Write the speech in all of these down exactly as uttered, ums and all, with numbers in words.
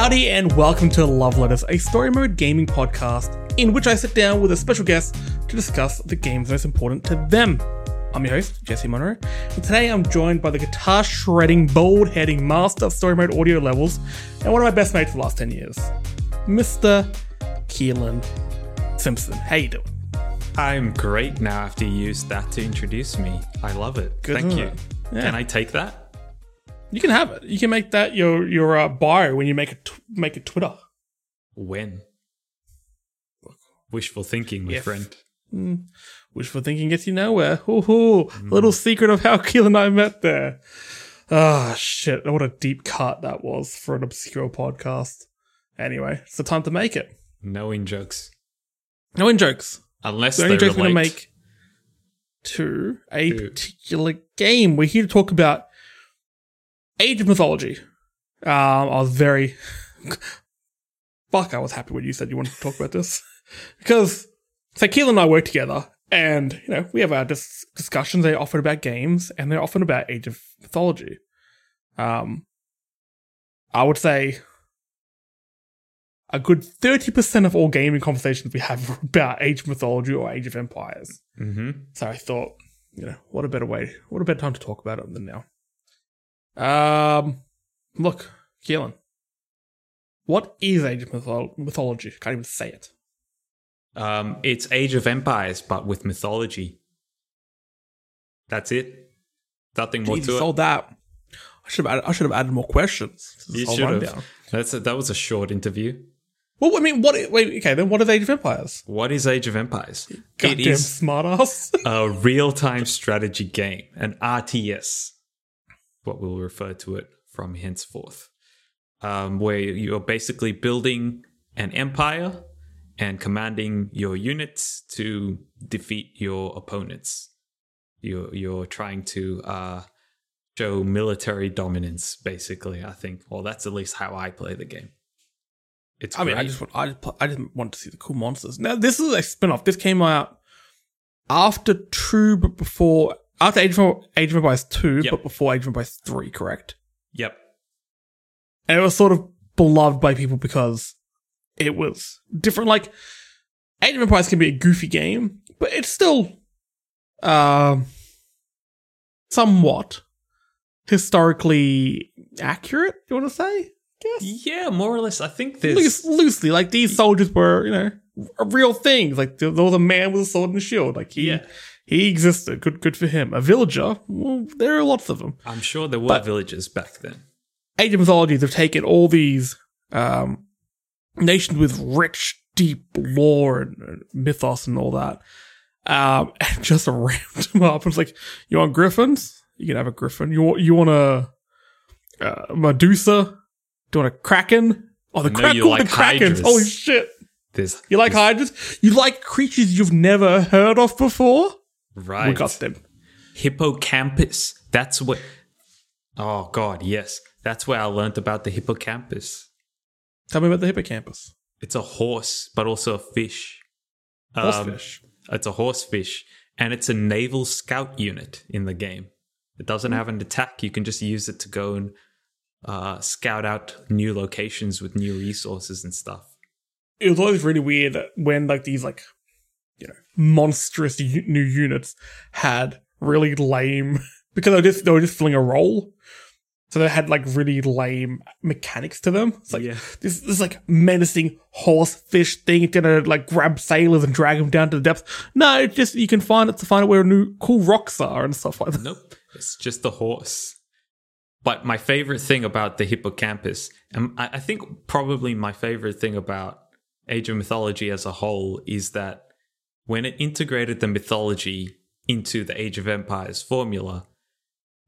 Howdy and welcome to Love Letters, a Story Mode gaming podcast in which I sit down with a special guest to discuss the games most important to them. I'm your host, Jesse Monroe, and today I'm joined by the guitar shredding, bald-heading master of Story Mode audio levels and one of my best mates for the last ten years, Mister Keelan Simpson. How you doing? I'm great now after you used that to introduce me. I love it. Good Thank you. Yeah. Can I take that? You can have it. You can make that your your uh, bio when you make a tw- make a Twitter. When? Wishful thinking, my yes. friend. Mm. Wishful thinking gets you nowhere. Ooh, ooh. Mm. Little secret of how Keelan and I met there. Ah, oh, shit. What a deep cut that was for an obscure podcast. Anyway, it's the time to make it. No in-jokes. No in-jokes. Unless the only they jokes relate. We're going to make to a to. particular game. We're here to talk about Age of Mythology. Um, I was very... Fuck, I was happy when you said you wanted to talk about this. Because, so Keelan and I work together, and, you know, we have our dis- discussions. They're often about games, and they're often about Age of Mythology. Um, I would say a good thirty percent of all gaming conversations we have are about Age of Mythology or Age of Empires. Mm-hmm. So I thought, you know, what a better way, what a better time to talk about it than now. Um, look, Keelan, what is Age of mytholo- Mythology? Can't even say it. Um, it's Age of Empires, but with mythology. That's it. Nothing more Jeez, to it. Sold that. I should have. Added, I should have added more questions. You should have. That's a, that was a short interview. Well, I mean, what? Wait, okay, then what is Age of Empires? What is Age of Empires? Goddamn it is smartass. A real-time strategy game, an R T S. What we'll refer to it from henceforth, um, where you're basically building an empire and commanding your units to defeat your opponents. You're, you're trying to uh, show military dominance, basically, I think. Well, that's at least how I play the game. It's I great. mean, I just, want, I, just, I just want to see the cool monsters. Now, this is a spin-off. This came out after two, but before... After Age of, Age of Empires two, yep. but before Age of Empires three, correct? Yep. And it was sort of beloved by people because it was different. Like, Age of Empires can be a goofy game, but it's still um, somewhat historically accurate, you want to say? Yes. Yeah, more or less. I think there's... Loose, loosely, like, these soldiers were, you know, real things. Like, there was a man with a sword and a shield. Like, he... Yeah. He existed. Good good for him. A villager? Well, there are lots of them. I'm sure there were but villagers back then. Age of Mythology, they've taken all these um, nations with rich, deep lore and mythos and all that um, and just ramped them up. It's like, you want griffins? You can have a griffin. You want, you want a, a Medusa? Do you want a kraken? Oh, the, no, cra- you like the krakens. Holy shit. There's, you like hydras? You like creatures you've never heard of before? Right. We got them. Hippocampus. That's what... Oh, God, yes. That's where I learned about the hippocampus. Tell me about the hippocampus. It's a horse, but also a fish. Horse um, fish. It's a horse fish, and it's a naval scout unit in the game. It doesn't mm-hmm. have an attack. You can just use it to go and uh, scout out new locations with new resources and stuff. It was always really weird when, like, these, like... you know, monstrous u- new units had really lame because they were just they were just filling a role, so they had like really lame mechanics to them. It's like yeah. this this like menacing horse fish thing. It's gonna like grab sailors and drag them down to the depths. No, it's just you can find it to find out where new cool rocks are and stuff like that. Nope, it's just the horse. But my favorite thing about the hippocampus, and I, I think probably my favorite thing about Age of Mythology as a whole is that. When it integrated the mythology into the Age of Empires formula,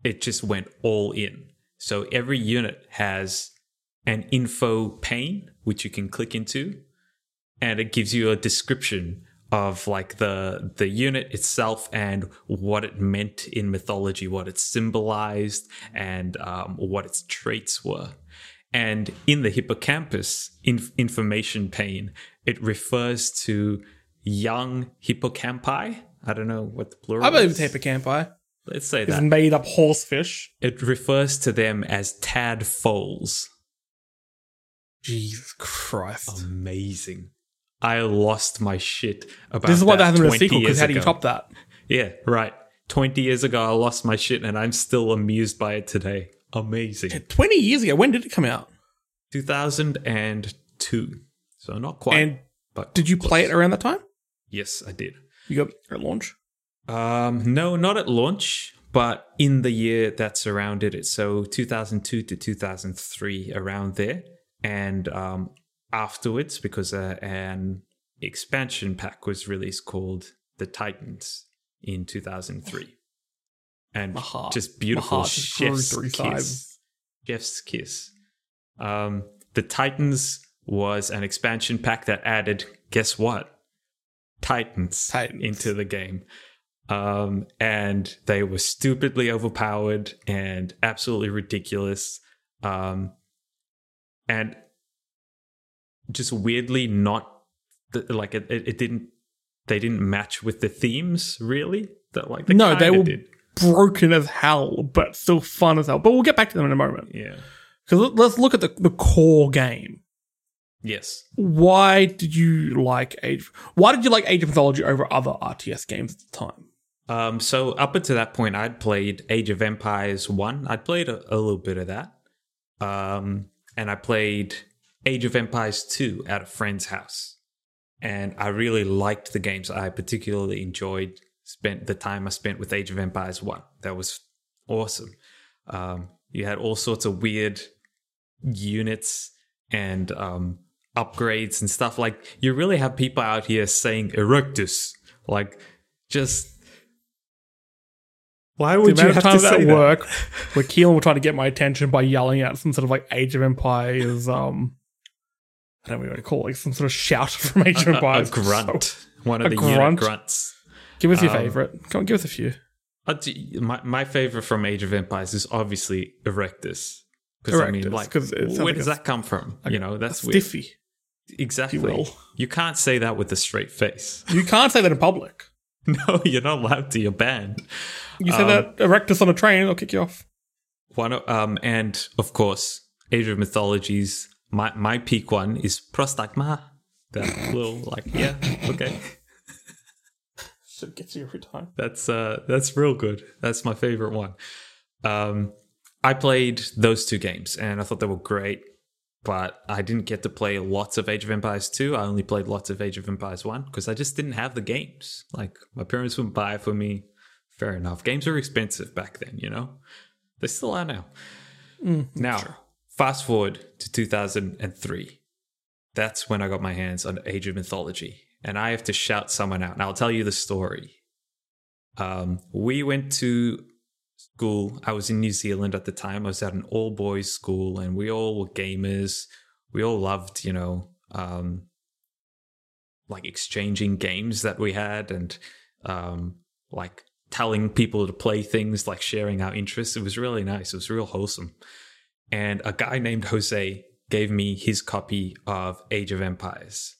it just went all in. So every unit has an info pane, which you can click into, and it gives you a description of like the, the unit itself and what it meant in mythology, what it symbolized, and um, what its traits were. And in the hippocampus inf- information pane, it refers to... young hippocampi. I don't know what the plural is. I believe it's hippocampi. Let's say that. It's made up horsefish. It refers to them as tadpoles. Jesus Christ. Amazing. I lost my shit about this. Is why they haven't made a sequel, because how do you top that? Yeah, right. twenty years ago, I lost my shit, and I'm still amused by it today. Amazing. twenty years ago? When did it come out? two thousand two. So not quite. And but did you close. Play it around that time? Yes, I did. You got at launch? Um, no, not at launch, but in the year that surrounded it. So two thousand two to two thousand three, around there. And um, afterwards, because uh, an expansion pack was released called The Titans in two thousand three. And heart, just beautiful chef's kiss. Chef's kiss. Um, The Titans was an expansion pack that added, guess what? Titans, Titans. into the game. Um, and they were stupidly overpowered and absolutely ridiculous. Um, and just weirdly not... Th- like, it, it didn't... They didn't match with the themes, really. That like they No, they were did. broken as hell, but still fun as hell. But we'll get back to them in a moment. Yeah. Because let's look at the, the core game. Yes. Why did you like Age? Why did you like Age of Mythology over other R T S games at the time? Um, so up until that point, I'd played Age of Empires one. I'd played a, a little bit of that, um, and I played Age of Empires two at a friend's house, and I really liked the games. I particularly enjoyed spent the time I spent with Age of Empires one. That was awesome. Um, you had all sorts of weird units and um, upgrades and stuff. Like, you really have people out here saying Erectus. Like, just why would the you have to say that? Work where Keelan will try to get my attention by yelling out some sort of like Age of Empires. Um, I don't know what to call it. Like some sort of shout from Age of Empires. A, a grunt, so, one of the grunt. Unit grunts. Give us your um, favorite. Come on, give us a few. My my favorite from Age of Empires is obviously Erectus. Because I mean, like, where does that come from? Like, you know, that's weird. Stiffy. Exactly. You, you can't say that with a straight face. You can't say that in public. No, you're not allowed to. You're banned. You um, say that Erectus on a train, I'll kick you off. One, um, and of course, Age of Mythologies. My my peak one is Prostagma. That little like, yeah, okay. Should get you every time. That's uh, that's real good. That's my favorite one. Um. I played those two games and I thought they were great, but I didn't get to play lots of Age of Empires two. I only played lots of Age of Empires one because I just didn't have the games. Like, my parents wouldn't buy it for me. Fair enough. Games were expensive back then, you know? They still are now. Mm, now, sure. Fast forward to two thousand three. That's when I got my hands on Age of Mythology, and I have to shout someone out. And I'll tell you the story. Um, we went to... school. I was in New Zealand at the time. I was at an all-boys school, and we all were gamers. We all loved, you know, um, like exchanging games that we had and um, like telling people to play things, like sharing our interests. It was really nice. It was real wholesome. And a guy named Jose gave me his copy of Age of Empires.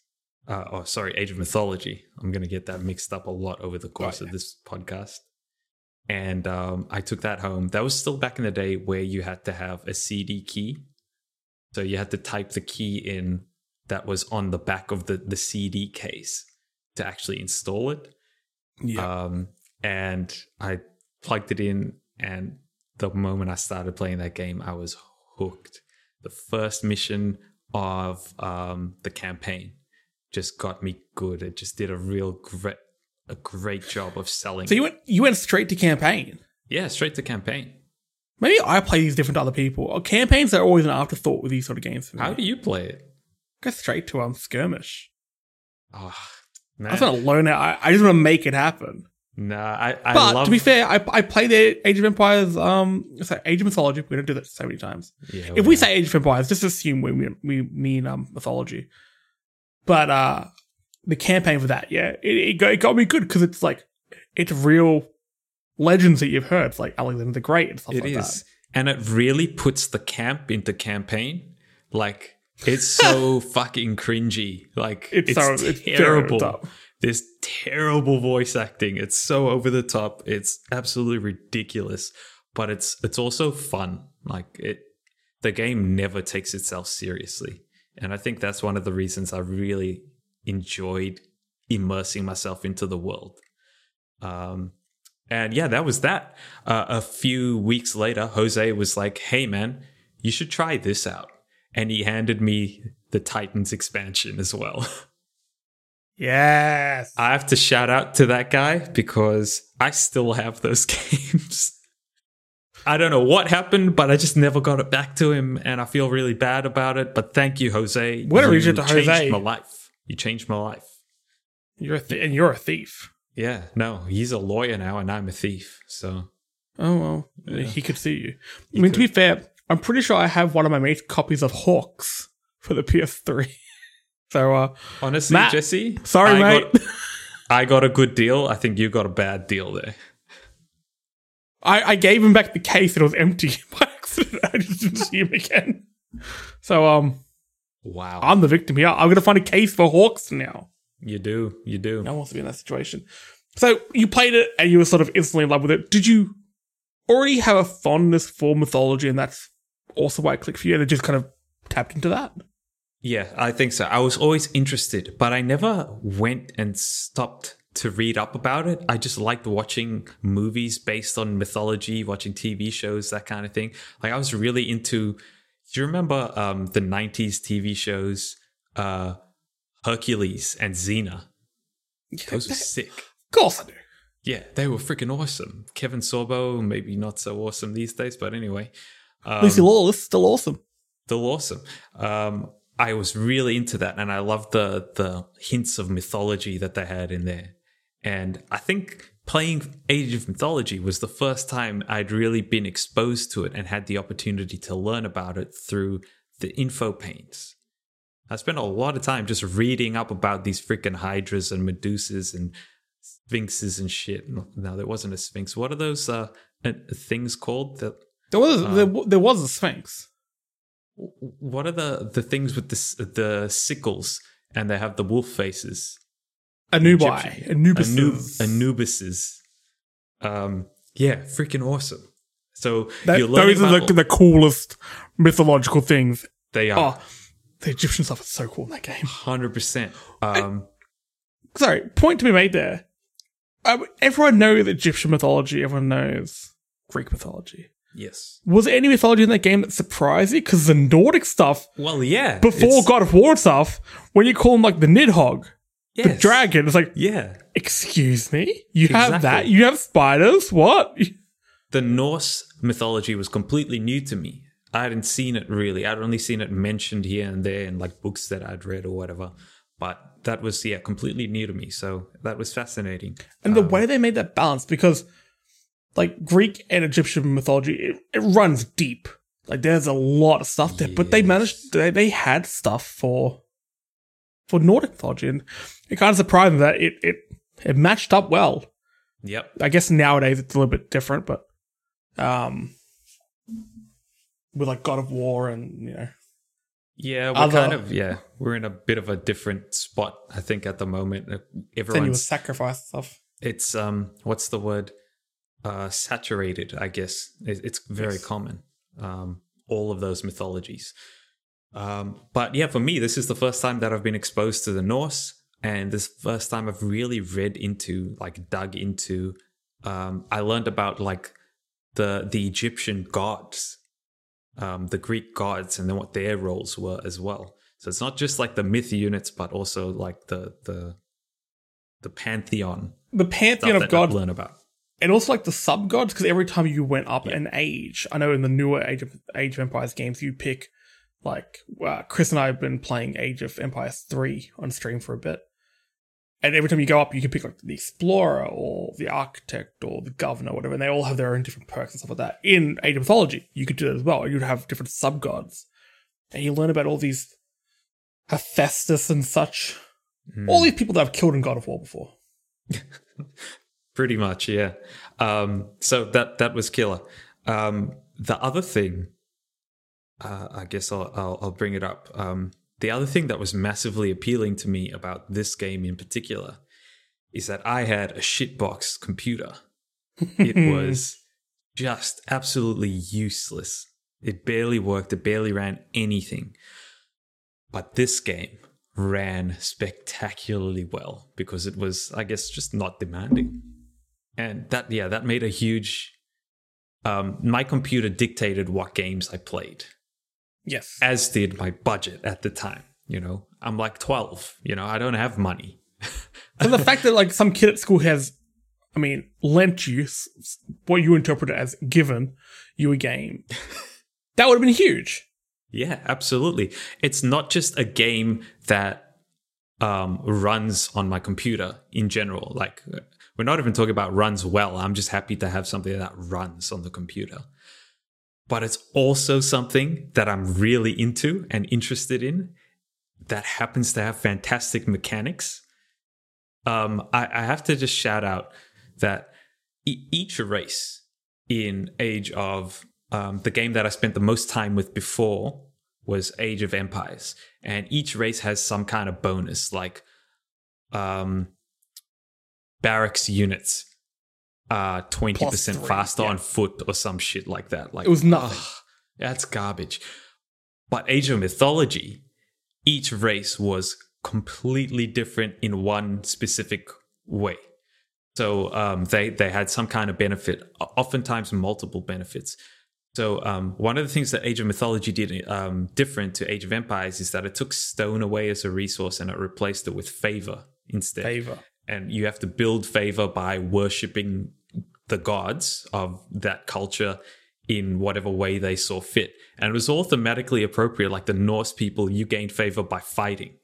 Uh, oh, sorry, Age of Mythology. I'm going to get that mixed up a lot over the course oh, yeah. of this podcast. And um, I took that home. That was still back in the day where you had to have a C D key. So you had to type the key in that was on the back of the, the C D case to actually install it. Yeah. Um, and I plugged it in, and the moment I started playing that game, I was hooked. The first mission of um, the campaign just got me good. It just did a real great... a great job of selling. So you went you went straight to campaign? Yeah, straight to campaign. Maybe I play these different to other people. Campaigns are always an afterthought with these sort of games for me. How do you play it? Go straight to um, skirmish. Oh, man. I just want to learn it. I, I just want to make it happen. Nah, I, I but, love... to be fair, I I play the Age of Empires, um, sorry, Age of Mythology. We don't do that so many times. Yeah, if well, we say Age of Empires, just assume we, we, we mean um, mythology. But... uh. The campaign for that, yeah, it, it, got, it got me good because it's like, it's real legends that you've heard. It's like Alexander the Great and stuff it like is. that. It is. And it really puts the camp into campaign. Like, it's so fucking cringy. Like, it's, it's so, terrible. It's There's terrible voice acting. It's so over the top. It's absolutely ridiculous. But it's it's also fun. Like, it, the game never takes itself seriously. And I think that's one of the reasons I really enjoyed immersing myself into the world. Um, and yeah, that was that. Uh, a few weeks later, Jose was like, hey, man, you should try this out. And he handed me the Titans expansion as well. Yes. I have to shout out to that guy because I still have those games. I don't know what happened, but I just never got it back to him, and I feel really bad about it. But thank you, Jose. What a reason to Jose. You changed my life. You changed my life. You're a th- and you're a thief. Yeah, no, he's a lawyer now, and I'm a thief. So, oh well, yeah. He could see you. He I mean, could. To be fair, I'm pretty sure I have one of my mate's copies of Hawks for the P S three. So, uh, honestly, Matt, Jesse, sorry, I mate, got, I got a good deal. I think you got a bad deal there. I, I gave him back the case and it was empty by accident. I just didn't see him again. So, um, wow, I'm the victim here. I'm going to find a case for Hawks now. You do, you do. No one wants to be in that situation. So you played it and you were sort of instantly in love with it. Did you already have a fondness for mythology, and that's also why it clicked for you, and it just kind of tapped into that? Yeah, I think so. I was always interested, but I never went and stopped to read up about it. I just liked watching movies based on mythology, watching T V shows, that kind of thing. Like I was really into, do you remember um, the nineties T V shows, uh, Hercules and Xena? Yeah, those were sick. Of course I do. Yeah, they were freaking awesome. Kevin Sorbo, maybe not so awesome these days, but anyway. Um, Lucy Lawless, still awesome. Still awesome. Um, I was really into that, and I loved the the hints of mythology that they had in there. And I think playing Age of Mythology was the first time I'd really been exposed to it and had the opportunity to learn about it through the info paints. I spent a lot of time just reading up about these freaking hydras and medusas and sphinxes and shit. No, there wasn't a sphinx. What are those uh, things called? That, there was um, there, there was a sphinx. What are the, the things with the the sickles and they have the wolf faces? Anubi. Anubises. Anub- Anubises. Um, yeah, freaking awesome. So that, you're those are the, the coolest mythological things. They are. Oh, the Egyptian stuff is so cool in that game. one hundred percent. Um, I, sorry, point to be made there. Um, everyone knows Egyptian mythology. Everyone knows Greek mythology. Yes. Was there any mythology in that game that surprised you? Because the Nordic stuff. Well, yeah. Before God of War stuff, when you call them like the Nidhogg. Yes. The dragon. It's like, yeah. Excuse me? You exactly. have that? You have spiders? What? The Norse mythology was completely new to me. I hadn't seen it really. I'd only seen it mentioned here and there in like books that I'd read or whatever. But that was, yeah, completely new to me. So that was fascinating. And um, the way they made that balance, because like Greek and Egyptian mythology, it, it runs deep. Like there's a lot of stuff there, yes. But they managed, they, they had stuff for for Nordic mythology, and it kind of surprised me that it, it, it matched up well. Yep. I guess nowadays it's a little bit different, but um, with like God of War and, you know. Yeah, we're other, kind of, yeah, we're in a bit of a different spot, I think, at the moment. Everyone's sacrifice stuff. It's, um, what's the word? Uh, saturated, I guess. It's very yes. common, um, all of those mythologies. Um, but yeah, for me, this is the first time that I've been exposed to the Norse, and this first time I've really read into, like dug into, um, I learned about like the the Egyptian gods, um, the Greek gods, and then what their roles were as well. So it's not just like the myth units, but also like the the, the pantheon. The pantheon of gods. Learn about. And also like the sub-gods, because every time you went up yeah. an age, I know in the newer Age of, Age of Empires games, you pick, like, uh, Chris and I have been playing Age of Empires three on stream for a bit. And every time you go up, you can pick like the Explorer or the Architect or the Governor, whatever, and they all have their own different perks and stuff like that. In Age of Mythology, you could do that as well. You'd have different sub-gods. And you learn about all these Hephaestus and such. Mm. All these people that I've killed in God of War before. Pretty much, yeah. Um, so that that was killer. Um, the other thing, uh, I guess I'll, I'll, I'll bring it up. Um, the other thing that was massively appealing to me about this game in particular is that I had a shitbox computer. It was just absolutely useless. It barely worked. It barely ran anything. But this game ran spectacularly well because it was, I guess, just not demanding. And that, yeah, that made a huge... Um, my computer dictated what games I played. Yes. As did my budget at the time, you know. I'm like twelve, you know, I don't have money. Well, the fact that like some kid at school has, I mean, lent you what you interpret as given you a game, that would have been huge. Yeah, absolutely. It's not just a game that um, runs on my computer in general. Like, we're not even talking about runs well. I'm just happy to have something that runs on the computer. But it's also something that I'm really into and interested in that happens to have fantastic mechanics. Um, I, I have to just shout out that e- each race in Age of... Um, the game that I spent the most time with before was Age of Empires. And each race has some kind of bonus, like um, barracks units are twenty percent three, faster yeah. on foot or some shit like that. Like, it was nothing. Ugh, that's garbage. But Age of Mythology, each race was completely different in one specific way. So um, they, they had some kind of benefit, oftentimes multiple benefits. So um, one of the things that Age of Mythology did um, different to Age of Empires is that it took stone away as a resource and it replaced it with favor instead. Favor. And you have to build favor by worshipping the gods of that culture in whatever way they saw fit. And it was all thematically appropriate. Like the Norse people, you gained favor by fighting.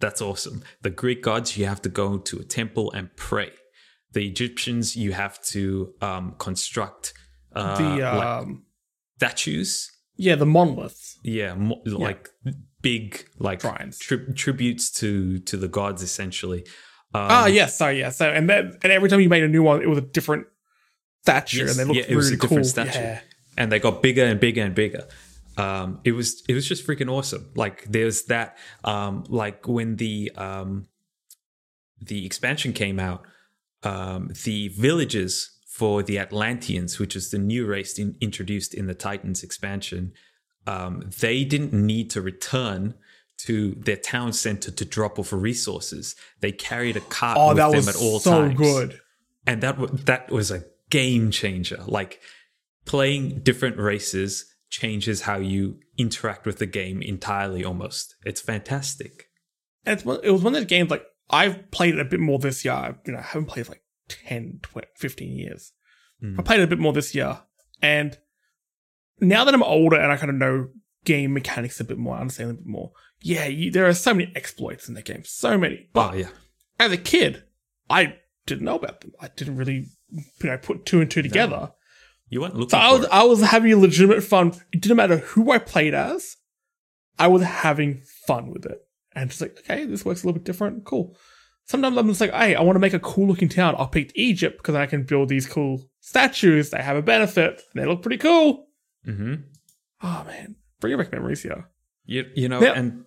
That's awesome. The Greek gods, you have to go to a temple and pray. The Egyptians, you have to um, construct uh, the... Um- like- statues, yeah, the monoliths, yeah, mo- yeah. like big, like tri- tributes to to the gods, essentially. Um, ah, yes, so yeah, so and then and every time you made a new one, it was a different statue, yes, and they looked yeah, it really was a cool. Different statue, yeah. And they got bigger and bigger and bigger. Um, it was it was just freaking awesome. Like there's that, um, like when the um, the expansion came out, um, the villages. For the Atlanteans, which is the new race in, introduced in the Titans expansion, um, they didn't need to return to their town center to drop off resources. They carried a cart oh, with that them was at all so times. Good. And that w- that was a game changer. Like playing different races changes how you interact with the game entirely almost. It's fantastic. And it's one, it was one of the games, like I've played it a bit more this year. I, you know, I haven't played like ten, twenty, fifteen years. Mm. I played it a bit more this year. And now that I'm older and I kind of know game mechanics a bit more, I understand a bit more. Yeah, you, there are so many exploits in that game. So many. But oh, yeah. As a kid, I didn't know about them. I didn't really you know, put two and two together. No. You weren't looking so I was, I was having legitimate fun. It didn't matter who I played as. I was having fun with it. And just like, okay, this works a little bit different. Cool. Sometimes I'm just like, hey, I want to make a cool looking town. I'll pick Egypt because I can build these cool statues. They have a benefit. And they look pretty cool. Mm-hmm. Oh, man. Bring back memories here. You, you know, now, and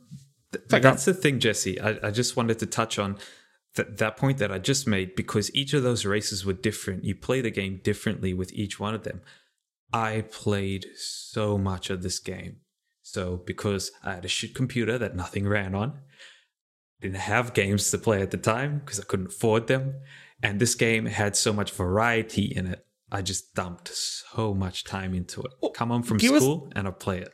th- th- that's the thing, Jesse. I, I just wanted to touch on th- that point that I just made because each of those races were different. You play the game differently with each one of them. I played so much of this game. So because I had a shit computer that nothing ran on. Didn't have games to play at the time because I couldn't afford them. And this game had so much variety in it. I just dumped so much time into it. Well, Come home from school us, and I'll play it.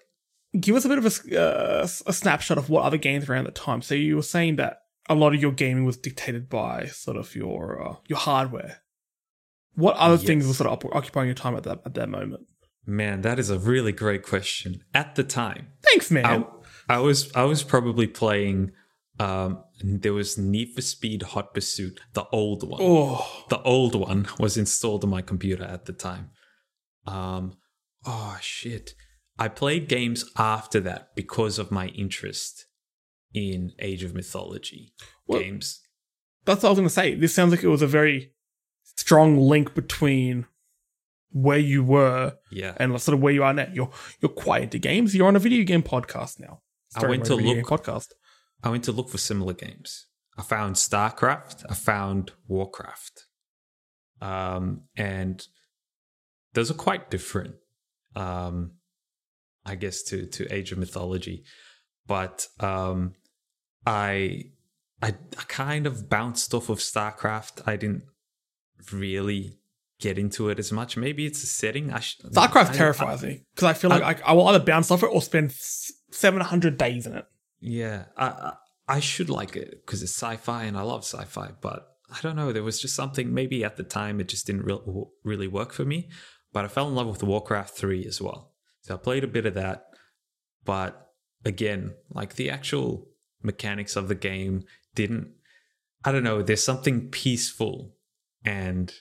Give us a bit of a, uh, a snapshot of what other games were around at the time. So you were saying that a lot of your gaming was dictated by sort of your uh, your hardware. What other yes. things were sort of occupying your time at that at that moment? Man, that is a really great question. At the time. Thanks, man. I, I was I was probably playing... Um, there was Need for Speed Hot Pursuit, the old one. Oh. The old one was installed on my computer at the time. Um, oh, shit. I played games after that because of my interest in Age of Mythology well, games. That's what I was going to say. This sounds like it was a very strong link between where you were yeah. and sort of where you are now. You're, you're quite into games. You're on a video game podcast now. Sorry, I went to look... podcast. I went to look for similar games. I found StarCraft. I found Warcraft. Um, and those are quite different, um, I guess, to, to Age of Mythology. but um, I, I I kind of bounced off of StarCraft. I didn't really get into it as much. Maybe it's a setting. I sh- StarCraft I, terrifies I, I, me because I feel like I, I, I will either bounce off it or spend seven hundred days in it. Yeah, I I should like it because it's sci-fi and I love sci-fi, but I don't know. There was just something, maybe at the time it just didn't re- really work for me, but I fell in love with Warcraft three as well. So I played a bit of that, but again, like the actual mechanics of the game didn't, I don't know, there's something peaceful and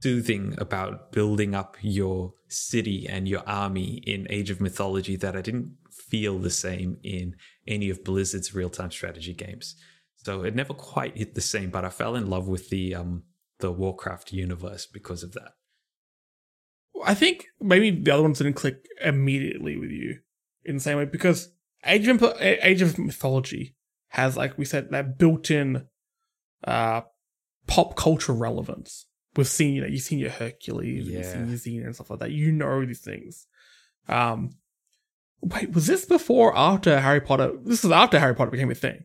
soothing about building up your city and your army in Age of Mythology that I didn't feel the same in any of Blizzard's real-time strategy games. So it never quite hit the same, but I fell in love with the um, the Warcraft universe because of that. I think maybe the other ones didn't click immediately with you in the same way because Age of, Age of Mythology has, like we said, that built-in uh, pop culture relevance. We've seen, you know, you've seen your Hercules, yeah. You've seen your Xena and stuff like that. You know these things. Um, wait, was this before or after Harry Potter? This is after Harry Potter became a thing.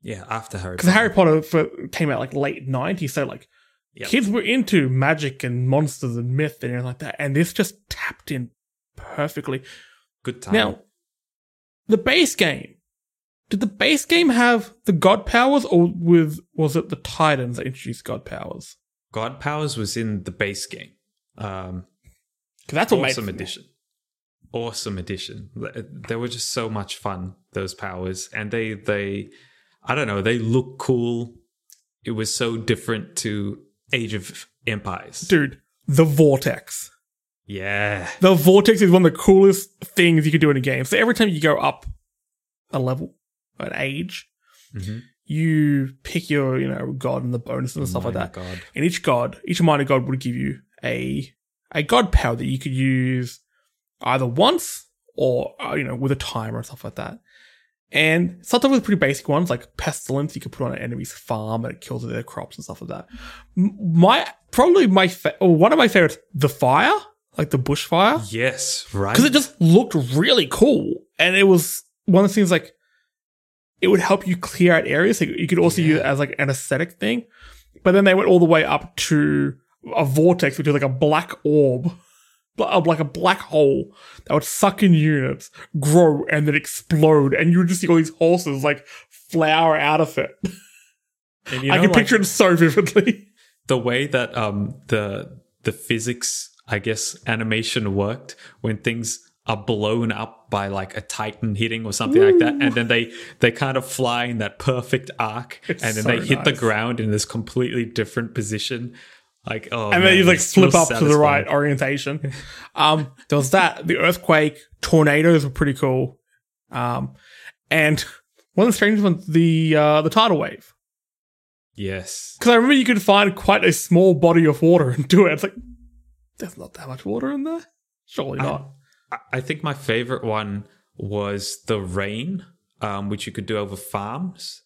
Yeah, after Harry Potter. Because Harry Potter for, came out like late nineties, so like yep. Kids were into magic and monsters and myth and everything like that, and this just tapped in perfectly. Good time. Now, the base game. Did the base game have the god powers or with was it the Titans that introduced god powers? God powers was in the base game. Um, Cause that's what awesome made addition. More. Awesome addition. They were just so much fun, those powers, and they they... I don't know. They look cool. It was so different to Age of Empires. Dude, the Vortex. Yeah. The Vortex is one of the coolest things you can do in a game. So every time you go up a level, an age, mm-hmm. you pick your, you know, god and the bonuses and stuff like that. God. And each god, each minor god would give you a a god power that you could use either once or, you know, with a timer and stuff like that. And sometimes with pretty basic ones like pestilence, you can put on an enemy's farm and it kills their crops and stuff like that. My probably my fa- or one of my favorites, the fire, like the bushfire. Yes, right. Because it just looked really cool, and it was one of the things like it would help you clear out areas. So you could also yeah. use it as like an aesthetic thing. But then they went all the way up to a vortex, which is like a black orb. Like a black hole that would suck in units, grow, and then explode, and you would just see all these horses like flower out of it. And you know, I can like, picture it so vividly. The way that um the the physics, I guess, animation worked when things are blown up by like a Titan hitting or something Ooh. Like that, and then they they kind of fly in that perfect arc, it's and then so they nice. Hit the ground in this completely different position. Like, oh, and man, then you like flip up satisfying. To the right orientation. Um, there was that. The earthquake, tornadoes were pretty cool. Um, and one of the strangest ones, the uh, the tidal wave. Yes, because I remember you could find quite a small body of water and do it. It's like there's not that much water in there. Surely not. I, I think my favorite one was the rain, um, which you could do over farms.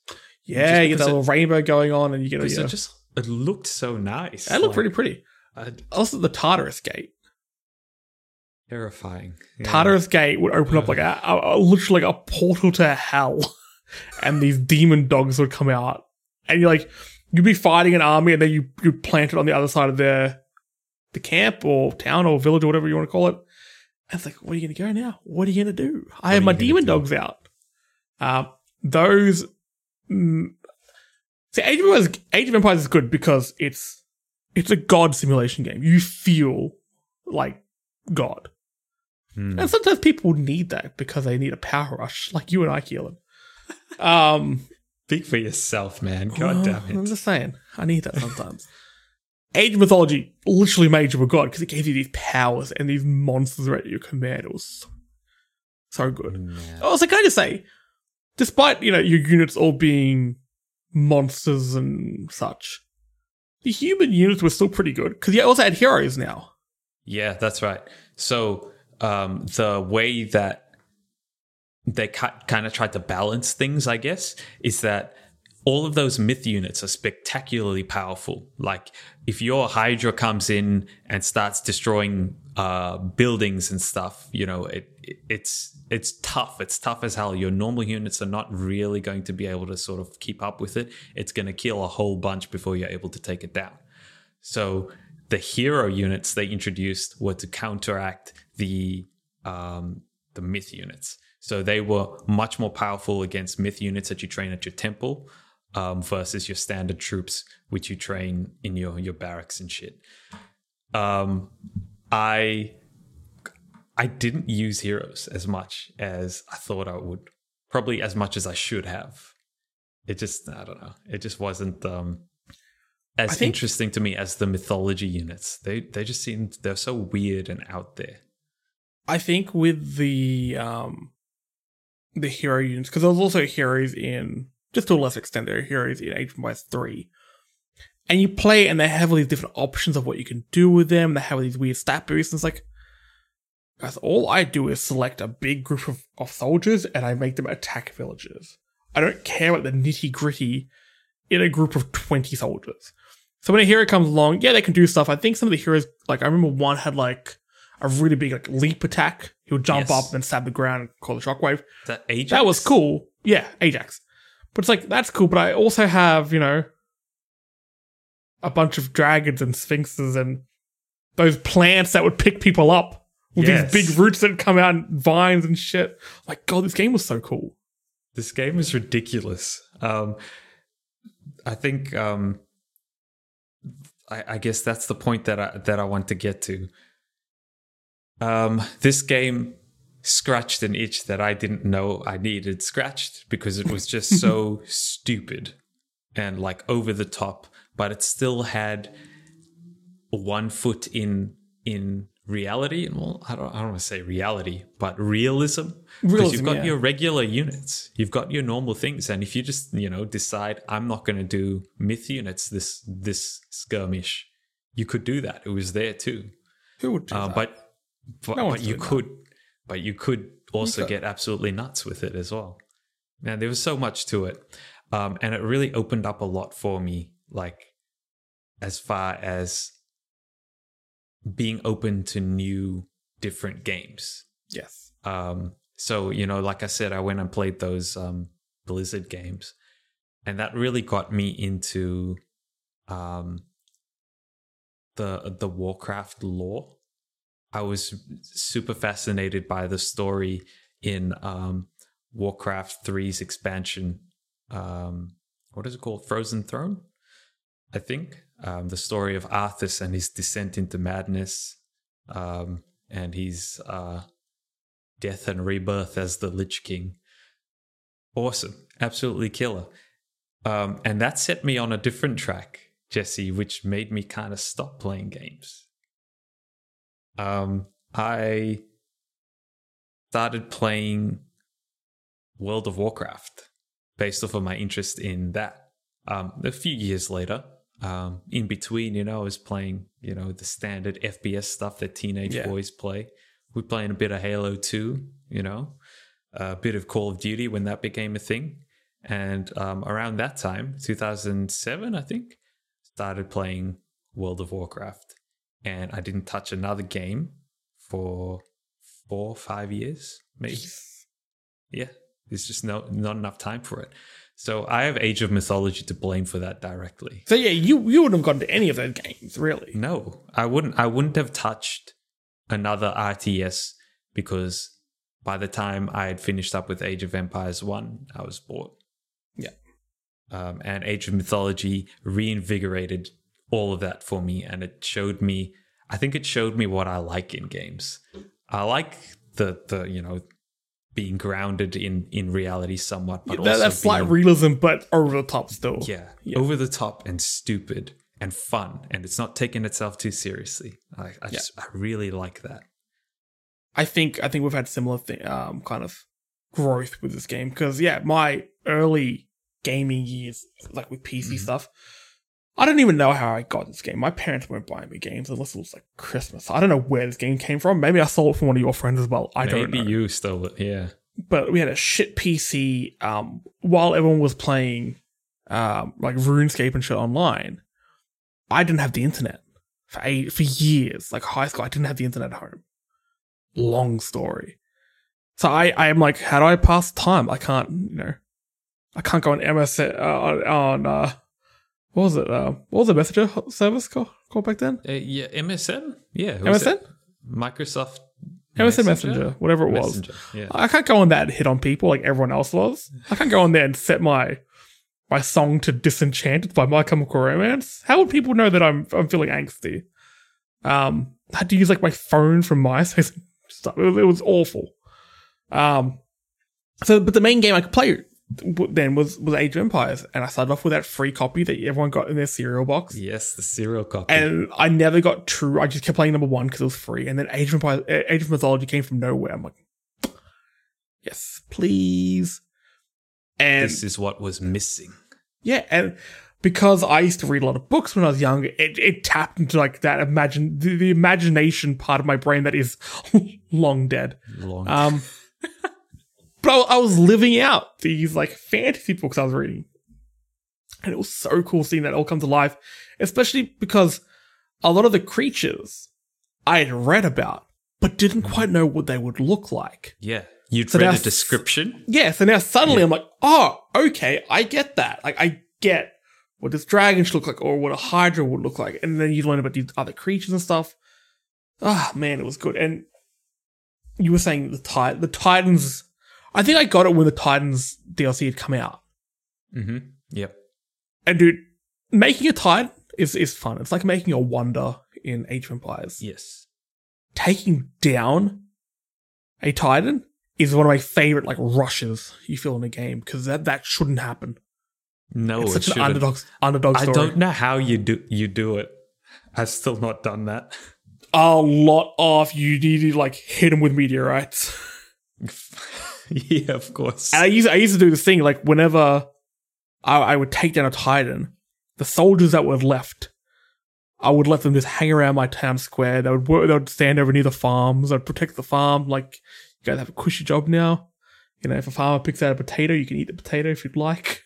Yeah, you get that little it, rainbow going on, and you get a, yeah. it just. It looked so nice. It looked like, pretty pretty. I'd, also, the Tartarus Gate. Terrifying. Yeah. Tartarus Gate would open up like a, a, a literally like a portal to hell, and these demon dogs would come out, and you're like, you'd be fighting an army, and then you you plant it on the other side of the the camp or town or village or whatever you want to call it. And it's like, where are you going to go now? What are you going to do? I what have my demon do? dogs out. Uh, those. Mm, See, Age of, Empires, Age of Empires is good because it's it's a god simulation game. You feel like God. Mm. And sometimes people need that because they need a power rush, like you and I, Keelan. Um, Speak for yourself, man. God well, damn it. I'm just saying. I need that sometimes. Age of Mythology literally made you a god because it gave you these powers and these monsters right at your command. It was so, so good. Yeah. Also, can I just say, despite, you know, your units all being monsters and such, the human units were still pretty good because you also had heroes now. Yeah, that's right. So um, the way that they ca- kind of tried to balance things, I guess, is that all of those myth units are spectacularly powerful. Like if your Hydra comes in and starts destroying uh, buildings and stuff, you know, it, it it's it's tough. It's tough as hell. Your normal units are not really going to be able to sort of keep up with it. It's going to kill a whole bunch before you're able to take it down. So the hero units they introduced were to counteract the um, the myth units. So they were much more powerful against myth units that you train at your temple um, versus your standard troops, which you train in your, your barracks and shit. Um, I I didn't use heroes as much as I thought I would, probably as much as I should have. It just, I don't know. It just wasn't um, as think- interesting to me as the mythology units. They they just seemed, they're so weird and out there. I think with the um, the hero units, because there was also heroes in, just to a lesser extent, there are heroes in Age of Empires three. And you play and they have all these different options of what you can do with them. They have all these weird stat boosts. And it's like, guys, all I do is select a big group of, of soldiers and I make them attack villages. I don't care about the nitty gritty in a group of twenty soldiers. So when a hero comes along, yeah, they can do stuff. I think some of the heroes, like I remember one had like a really big like leap attack. He'll jump yes. up and stab the ground and call the shockwave. That Ajax? That was cool. Yeah, Ajax. But it's like, that's cool. But I also have, you know, a bunch of dragons and sphinxes and those plants that would pick people up with yes. these big roots that come out and vines and shit. Like, God, this game was so cool. This game is ridiculous. Um, I think, um, I, I guess that's the point that I, that I want to get to. Um, this game scratched an itch that I didn't know I needed scratched because it was just so stupid and like over the top. But it still had one foot in in reality, and well, I don't I don't want to say reality, but realism. Because you've got yeah. your regular units, you've got your normal things, and if you just you know decide I'm not going to do myth units this this skirmish, you could do that. It was there too. Who would do uh, that? But but, no but you could, that. but you could also okay. get absolutely nuts with it as well. Man, there was so much to it, um, and it really opened up a lot for me. Like, as far as being open to new, different games. Yes. Um, so, you know, like I said, I went and played those um, Blizzard games. And that really got me into um, the the Warcraft lore. I was super fascinated by the story in um, Warcraft three's expansion. Um, what is it called? Frozen Throne? I think um, the story of Arthas and his descent into madness um, and his uh, death and rebirth as the Lich King. Awesome. Absolutely killer. Um, and that set me on a different track, Jesse, which made me kind of stop playing games. Um, I started playing World of Warcraft based off of my interest in that. Um, a few years later, Um, in between, you know, I was playing, you know, the standard F P S stuff that teenage yeah. boys play. We're playing a bit of Halo two, you know, a bit of Call of Duty when that became a thing. And um, around that time, two thousand seven, I think, started playing World of Warcraft. And I didn't touch another game for four or five years, maybe. Yeah, there's just no not enough time for it. So I have Age of Mythology to blame for that directly. So yeah, you, you wouldn't have gotten to any of those games, really. No, I wouldn't. I wouldn't have touched another R T S because by the time I had finished up with Age of Empires one, I was bored. Yeah. Um, and Age of Mythology reinvigorated all of that for me, and it showed me. I think it showed me what I like in games. I like the the you know. being grounded in, in reality somewhat. But yeah, also that's slight realism, but over the top still. Yeah, yeah, over the top and stupid and fun. And it's not taking itself too seriously. I, I yeah. just I really like that. I think I think we've had similar th- um, kind of growth with this game. Because, yeah, my early gaming years, like with P C mm-hmm. stuff, I don't even know how I got this game. My parents weren't buying me games unless it was like Christmas. I don't know where this game came from. Maybe I stole it from one of your friends as well. I don't know. Maybe you stole it, yeah. But we had a shit P C um, while everyone was playing um, like RuneScape and shit online. I didn't have the internet. for eight, for years, like high school. I didn't have the internet at home. Long story. So I, I am like, how do I pass time? I can't, you know, I can't go on M S N, uh, on, on uh, what was it? Uh, what was the messenger service called, called back then? Uh, yeah, M S N? Yeah. M S N? Microsoft M S N Messenger, whatever it was. Yeah. I can't go on that and hit on people like everyone else was. I can't go on there and set my my song to Disenchanted by My Chemical Romance. How would people know that I'm I'm feeling angsty? Um, I had to use like my phone from MySpace stuff. It was, it was awful. Um, so but the main game I could play then was was Age of Empires, and I started off with that free copy that everyone got in their cereal box. Yes, the cereal copy. And I never got true. I just kept playing number one because it was free, and then Age of Empires, Age of Mythology came from nowhere. I'm like, yes, please. And this is what was missing. Yeah, and because I used to read a lot of books when I was young, it, it tapped into like that imagine the, the imagination part of my brain that is long dead. Long. Um, But I was living out these like fantasy books I was reading. And it was so cool seeing that all come to life, especially because a lot of the creatures I had read about, but didn't quite know what they would look like. Yeah. You'd so read a description. Yes. Yeah, so now suddenly yeah. I'm like, oh, okay, I get that. Like, I get what this dragon should look like or what a hydra would look like. And then you learn about these other creatures and stuff. Ah, oh, man, it was good. And you were saying the, tit- the Titans... I think I got it when the Titans D L C had come out. Mm-hmm. Yep. And dude, making a Titan is, is fun. It's like making a wonder in Age of Empires. Yes. Taking down a Titan is one of my favorite like rushes you feel in a game because that, that shouldn't happen. No, it's such it an underdog underdog story. I don't know how you do you do it. I've still not done that. A lot of you need to like hit him with meteorites. Yeah, of course. And I used I used to do this thing like whenever I, I would take down a Titan, the soldiers that were left, I would let them just hang around my town square. They would work, they would stand over near the farms. I'd protect the farm. Like, you guys have a cushy job now. You know, if a farmer picks out a potato, you can eat the potato if you'd like.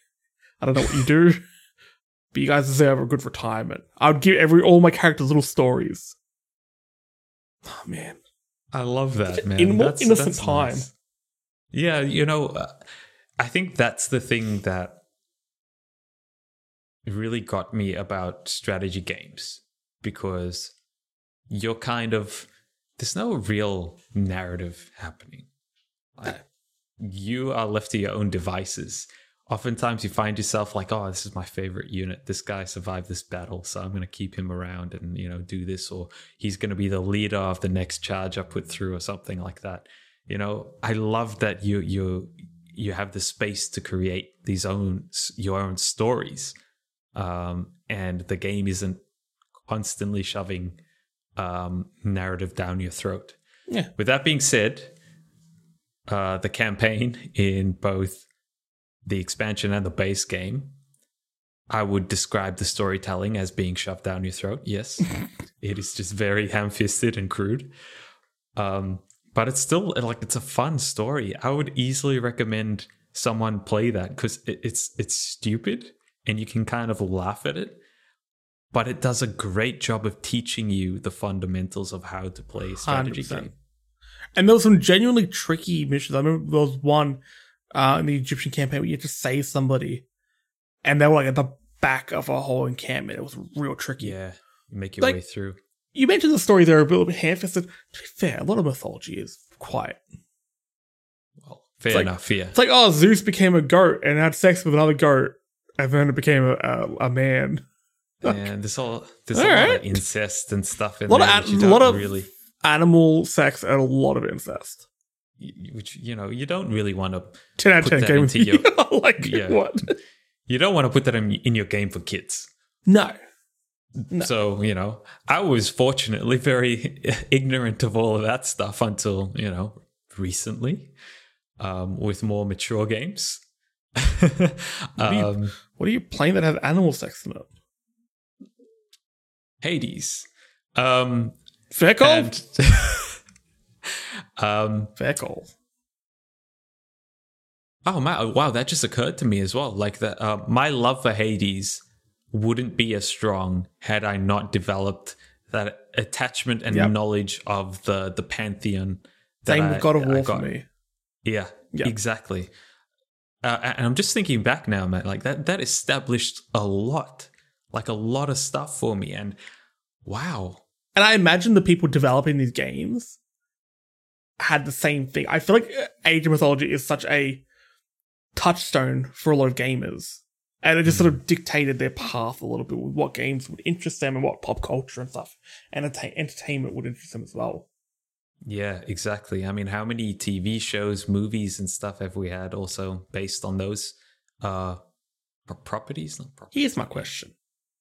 I don't know what you do, but you guys deserve a good retirement. I would give every all my characters little stories. Oh man, I love that in, man. In more that's, innocent that's time. Nice. Yeah, you know, I think that's the thing that really got me about strategy games because you're kind of, there's no real narrative happening. Like, you are left to your own devices. Oftentimes you find yourself like, oh, this is my favorite unit. This guy survived this battle, so I'm going to keep him around and, you know, do this, or he's going to be the leader of the next charge I put through or something like that. You know, I love that you you you have the space to create these own your own stories, um, and the game isn't constantly shoving um, narrative down your throat. Yeah. With that being said, uh, the campaign in both the expansion and the base game, I would describe the storytelling as being shoved down your throat. Yes, it is just very ham-fisted and crude. Um. But it's still like it's a fun story. I would easily recommend someone play that because it, it's it's stupid and you can kind of laugh at it. But it does a great job of teaching you the fundamentals of how to play a strategy one hundred percent game. And there were some genuinely tricky missions. I remember there was one uh, in the Egyptian campaign where you had to save somebody, and they were like at the back of a whole encampment. It was real tricky. Yeah, you make your like- way through. You mentioned the story there a little bit ham-fisted. To be fair, a lot of mythology is quiet. Well, fair like, enough, yeah. It's like, oh, Zeus became a goat and had sex with another goat, and then it became a, a, a man. Like, and there's, all, there's all a right. lot of incest and stuff in there. A lot, there, of, a lot of really... animal sex and a lot of incest. Which, you know, you don't really want to put that game into your... like, yeah. What? You don't want to put that in, in your game for kids. No. No. So, you know, I was fortunately very ignorant of all of that stuff until, you know, recently um, with more mature games. um, what, are you, what are you playing that has animal sex in it? Hades. Um, Fair call. And, um, Fair call. Oh, my, wow, that just occurred to me as well. Like, the, uh, my love for Hades wouldn't be as strong had I not developed that attachment and yep. knowledge of the the pantheon. That Same with God of War for me. Yeah, yep. exactly. Uh, and I'm just thinking back now, mate. Like that that established a lot, like a lot of stuff for me. And wow. And I imagine the people developing these games had the same thing. I feel like Age of Mythology is such a touchstone for a lot of gamers. And it just sort of dictated their path a little bit with what games would interest them and what pop culture and stuff and entertainment would interest them as well. Yeah, exactly. I mean, how many T V shows, movies and stuff have we had also based on those uh, properties? Not properties. Here's my question.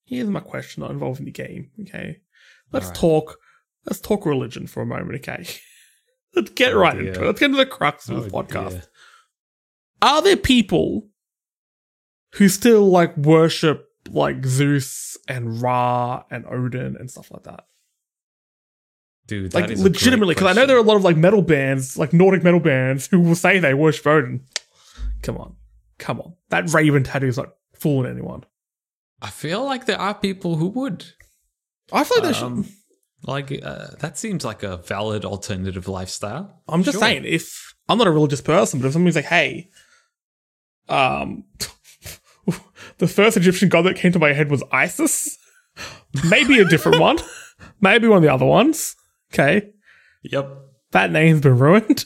Here's my question not involving the game, okay? Let's right. talk Let's talk religion for a moment, okay? Let's get oh, right dear. into it. Let's get into the crux of oh, this podcast. Dear. Are there people who still, like, worship, like, Zeus and Ra and Odin and stuff like that? Dude, that like, is legitimately, because I know there are a lot of, like, metal bands, like, Nordic metal bands who will say they worship Odin. Come on. Come on. That raven tattoo is, like, fooling anyone. I feel like there are people who would. I feel like um, they should. Like, uh, that seems like a valid alternative lifestyle. I'm just sure. saying, if... I'm not a religious person, but if somebody's like, hey, um... the first Egyptian god that came to my head was Isis. Maybe a different one. Maybe one of the other ones. Okay. Yep. That name's been ruined.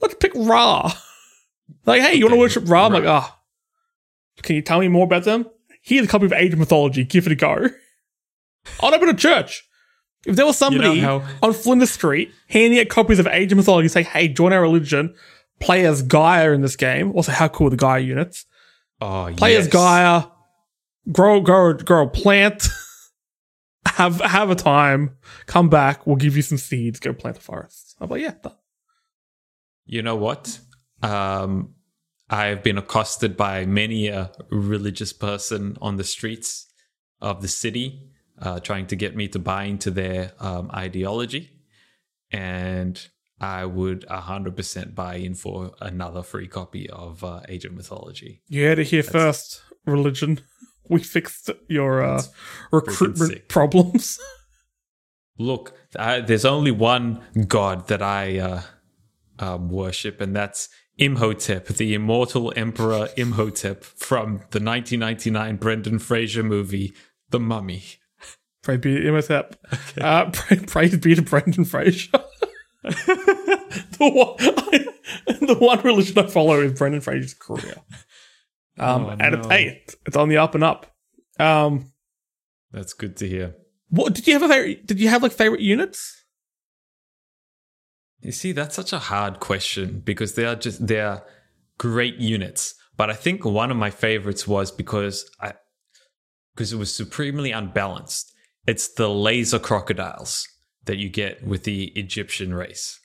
Let's pick Ra. Like, hey, you want to worship Ra? I'm like, ah, oh, can you tell me more about them? Here's a copy of Age of Mythology. Give it a go. I'll open a church. If there was somebody you know how- on Flinders Street handing out copies of Age of Mythology, say, hey, join our religion, play as Gaia in this game. Also, how cool are the Gaia units? Oh, Play yes. as Gaia, grow, grow, grow a plant, have have a time, come back, we'll give you some seeds, go plant the forest. I'm like, yeah. Done. You know what? Um, I've been accosted by many a religious person on the streets of the city uh, trying to get me to buy into their um, ideology. And I would one hundred percent buy in for another free copy of uh, Age of Mythology. You heard it here That's first, religion. We fixed your uh, recruitment problems. Look, I, there's only one god that I uh, um, worship, and that's Imhotep, the immortal emperor Imhotep from the nineteen ninety-nine Brendan Fraser movie, The Mummy. Praise be to Imhotep. Okay. Uh, praise, praise be to Brendan Fraser. the, one, I, the one religion I follow is Brendan Fraser's career. Um, oh, and no. it's, hey, it's on the up and up. Um, That's good to hear. What did you have a favorite, did you have like favorite units? You see, that's such a hard question because they are just they are great units. But I think one of my favorites was because I because it was supremely unbalanced. It's the laser crocodiles that you get with the Egyptian race.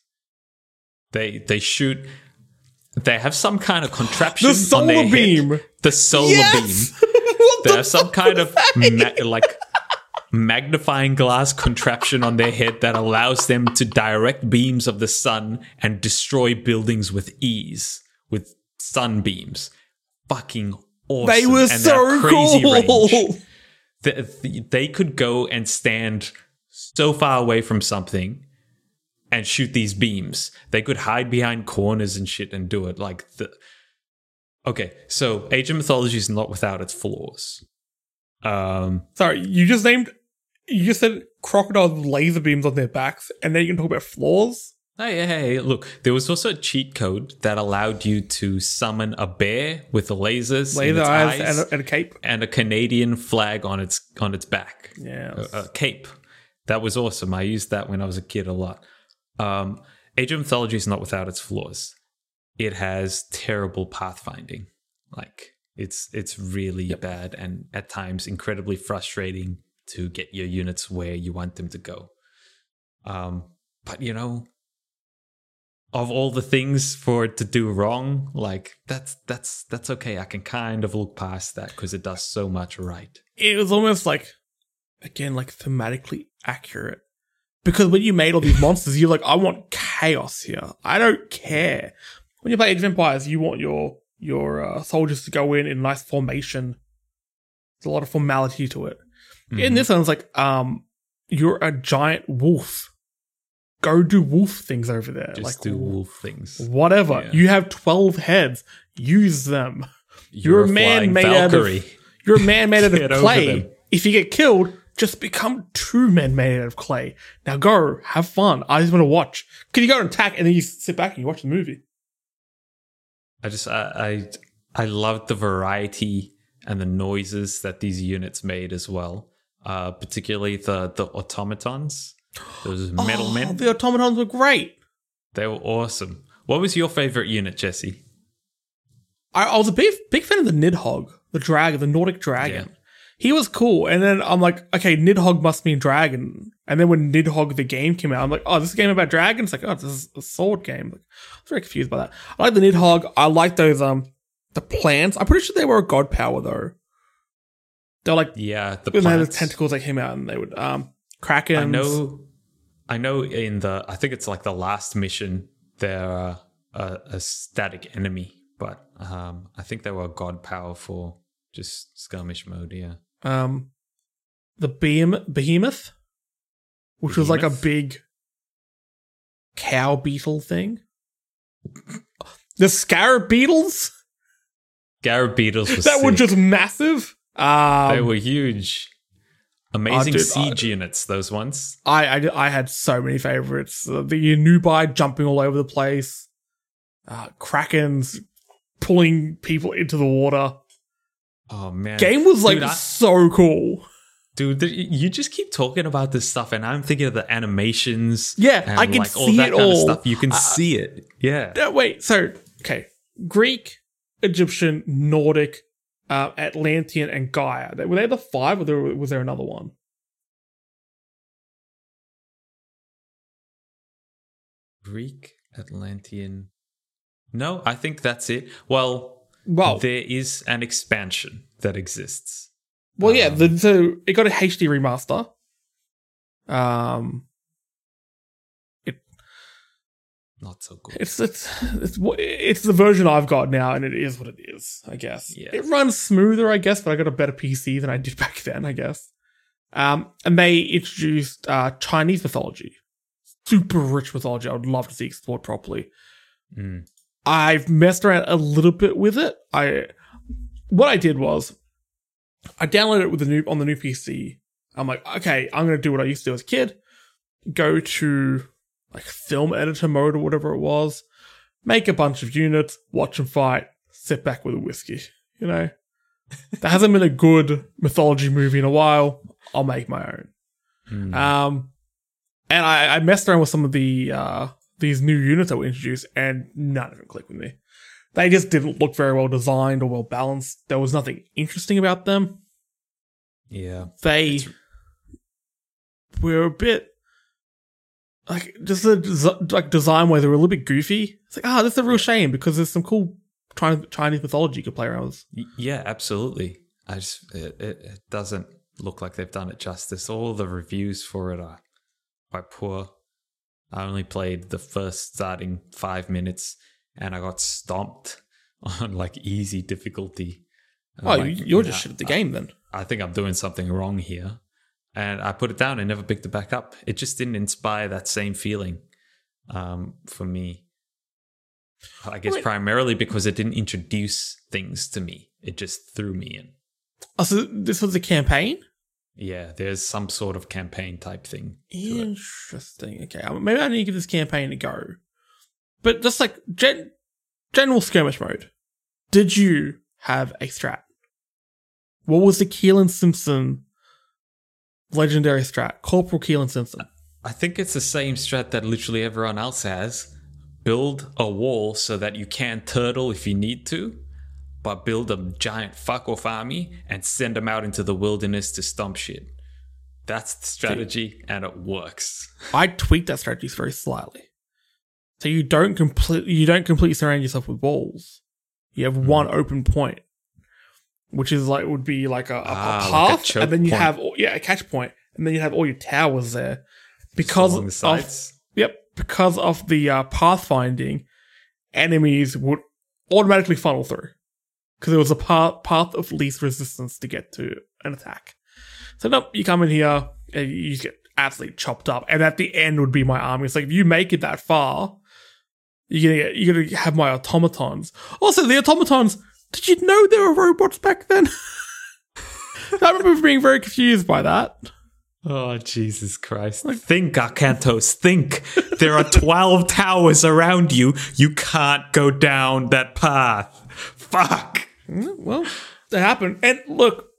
They they shoot, they have some kind of contraption the solar on their beam. Head. The solar yes! beam. What they the have some kind of ma- like magnifying glass contraption on their head that allows them to direct beams of the sun and destroy buildings with ease, with sunbeams. Fucking awesome. They were and so crazy cool. Range. They, they could go and stand so far away from something and shoot these beams. They could hide behind corners and shit and do it like the okay so Age of Mythology is not without its flaws. Um sorry, you just named you just said crocodiles with laser beams on their backs and then you can talk about flaws. Hey, hey, hey, look, there was also a cheat code that allowed you to summon a bear with the lasers Laser in its eyes, eyes and, a, and a cape and a Canadian flag on its on its back. Yeah, a, a cape. That was awesome. I used that when I was a kid a lot. Um, Age of Mythology is not without its flaws. It has terrible pathfinding. Like, it's it's really yep. bad and at times incredibly frustrating to get your units where you want them to go. Um, but, you know, of all the things for it to do wrong, like, that's, that's, that's okay. I can kind of look past that because it does so much right. It was almost like... Again, like thematically accurate. Because when you made all these monsters, you're like, I want chaos here. I don't care. When you play Age of Empires, you want your your uh, soldiers to go in in nice formation. There's a lot of formality to it. Mm-hmm. In this one, it's like, um, you're a giant wolf. Go do wolf things over there. Just like, do wolf things. Whatever. Yeah. You have twelve heads. Use them. You're, you're a man made Valkyrie. out of You're a man made out of clay. If you get killed, just become two men made out of clay. Now go. Have fun. I just want to watch. Can you go and attack and then you sit back and you watch the movie? I just I I, I loved the variety and the noises that these units made as well. Uh, particularly the the automatons. Those metal oh, men. The automatons were great. They were awesome. What was your favorite unit, Jesse? I, I was a big, big fan of the Nidhogg, the dragon, the Nordic dragon. Yeah. He was cool. And then I'm like, okay, Nidhogg must mean dragon. And then when Nidhogg the game came out, I'm like, oh, this is a game about dragons? It's like, oh, this is a sword game. Like, I was very confused by that. I like the Nidhogg. I like those, um, the plants. I'm pretty sure they were a god power, though. They're like, yeah, the plants. They had the tentacles that came out and they would, um, Krakens. I know, I know. In the, I think it's like the last mission, they're uh, a, a static enemy, but um, I think they were god power for just skirmish mode. Yeah. Um, the beam behemoth, which behemoth? was like a big cow beetle thing. The scarab beetles. Scarab beetles were that sick. were just massive. Um, they were huge. Amazing oh, dude, siege I, units, those ones. I, I, I had so many favorites. Uh, the Anubi jumping all over the place. Uh, Krakens pulling people into the water. Oh, man. Game was, like, dude, I, so cool. Dude, you just keep talking about this stuff, and I'm thinking of the animations. Yeah, and I can like, see all that it kind all. Of stuff. You can uh, see it. Yeah. No, wait, so, okay. Greek, Egyptian, Nordic, Uh, Atlantean and Gaia. Were they the five or there, was there another one? Greek, Atlantean. No, I think that's it. Well, well there is an expansion that exists. Well, um, yeah. The, so it got a H D remaster. Um, it not so good. It's it's it's it's the version I've got now, and it is what it is. I guess yeah. It runs smoother, I guess, but I got a better P C than I did back then, I guess. Um, and they introduced uh, Chinese mythology, super rich mythology. I would love to see explored properly. Mm. I've messed around a little bit with it. I what I did was I downloaded it with the new on the new P C. I'm like, okay, I'm gonna do what I used to do as a kid. Go to like film editor mode or whatever it was. Make a bunch of units, watch them fight. Sit back with a whiskey, you know? There hasn't been a good mythology movie in a while. I'll make my own. Mm. Um, and I, I messed around with some of the uh, these new units that were introduced, and none of them clicked with me. They just didn't look very well designed or well balanced. There was nothing interesting about them. Yeah. They it's... were a bit... Like, just the des- like design where they were a little bit goofy. It's like, ah, oh, that's a real shame, because there's some cool... Chinese mythology you could play around with. Yeah, absolutely. I just it, it, it doesn't look like they've done it justice. All the reviews for it are quite poor. I only played the first starting five minutes, and I got stomped on like easy difficulty. And oh, like, you're just know, shit at the game then. I think I'm doing something wrong here, and I put it down and never picked it back up. It just didn't inspire that same feeling um, for me. I guess I mean, primarily because it didn't introduce things to me. It just threw me in. Oh, so this was a campaign? Yeah, there's some sort of campaign type thing. Interesting. Okay, maybe I need to give this campaign a go. But just like gen- general skirmish mode, did you have a strat? What was the Keelan Simpson legendary strat? Corporal Keelan Simpson. I think it's the same strat that literally everyone else has. Build a wall so that you can turtle if you need to, but build a giant fuck-off army and send them out into the wilderness to stomp shit. That's the strategy, Dude. and it works. I tweaked that strategy very slightly. So you don't completely you don't completely surround yourself with walls. You have mm. one open point, which is like would be like a, a ah, path, like a and then you point. have yeah a catch point, and then you have all your towers there because along the sides. Of, yep. Because of the uh, pathfinding, enemies would automatically funnel through because it was a path, path of least resistance to get to an attack. So, no, you come in here and you get absolutely chopped up. And at the end would be my army. It's like, if you make it that far, you're gonna, get, you're gonna have my automatons. Also, the automatons, did you know there were robots back then? I remember being very confused by that. Oh, Jesus Christ. Like, think, Arcantos, think. There are twelve towers around you. You can't go down that path. Fuck. Well, it happened. And look,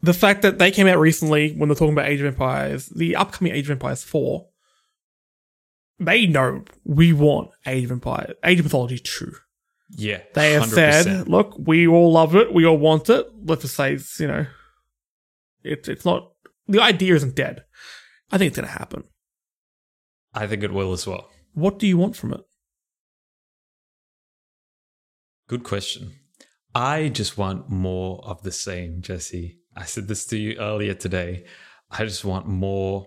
the fact that they came out recently when they're talking about Age of Empires, the upcoming Age of Empires four, they know we want Age of Empires, Age of Mythology two. Yeah, they have one hundred percent said, look, we all love it. We all want it. Let's just say, it's, you know, it, it's not... The idea isn't dead. I think it's going to happen. I think it will as well. What do you want from it? Good question. I just want more of the same, Jesse. I said this to you earlier today. I just want more